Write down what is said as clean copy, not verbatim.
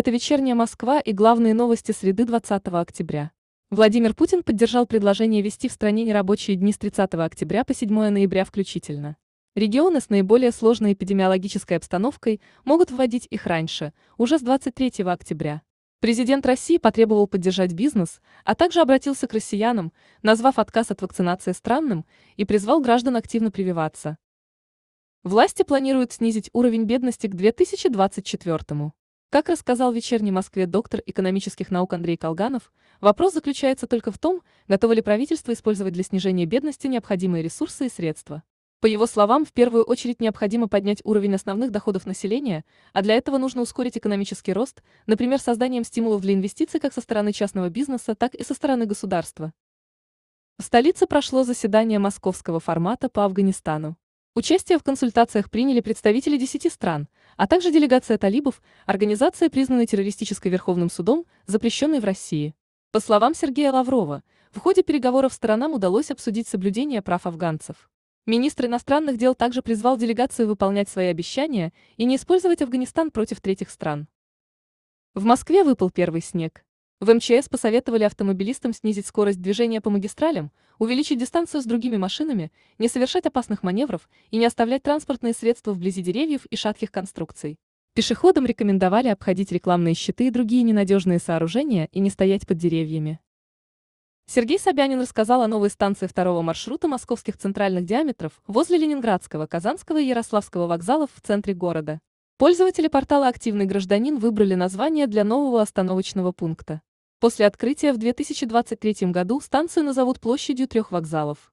Это «Вечерняя Москва» и главные новости среды 20 октября. Владимир Путин поддержал предложение ввести в стране нерабочие дни с 30 октября по 7 ноября включительно. Регионы с наиболее сложной эпидемиологической обстановкой могут вводить их раньше, уже с 23 октября. Президент России потребовал поддержать бизнес, а также обратился к россиянам, назвав отказ от вакцинации странным, и призвал граждан активно прививаться. Власти планируют снизить уровень бедности к 2024-му. Как рассказал «Вечерней Москве» доктор экономических наук Андрей Колганов, вопрос заключается только в том, готово ли правительство использовать для снижения бедности необходимые ресурсы и средства. По его словам, в первую очередь необходимо поднять уровень основных доходов населения, а для этого нужно ускорить экономический рост, например, созданием стимулов для инвестиций как со стороны частного бизнеса, так и со стороны государства. В столице прошло заседание московского формата по Афганистану. Участие в консультациях приняли представители 10 стран, а также делегация талибов, организации, признанной террористической Верховным судом, запрещенной в России. По словам Сергея Лаврова, в ходе переговоров сторонам удалось обсудить соблюдение прав афганцев. Министр иностранных дел также призвал делегацию выполнять свои обещания и не использовать Афганистан против третьих стран. В Москве выпал первый снег. В МЧС посоветовали автомобилистам снизить скорость движения по магистралям, увеличить дистанцию с другими машинами, не совершать опасных маневров и не оставлять транспортные средства вблизи деревьев и шатких конструкций. Пешеходам рекомендовали обходить рекламные щиты и другие ненадежные сооружения и не стоять под деревьями. Сергей Собянин рассказал о новой станции второго маршрута московских центральных диаметров возле Ленинградского, Казанского и Ярославского вокзалов в центре города. Пользователи портала «Активный гражданин» выбрали название для нового остановочного пункта. После открытия в 2023 году станцию назовут площадью 3 вокзалов.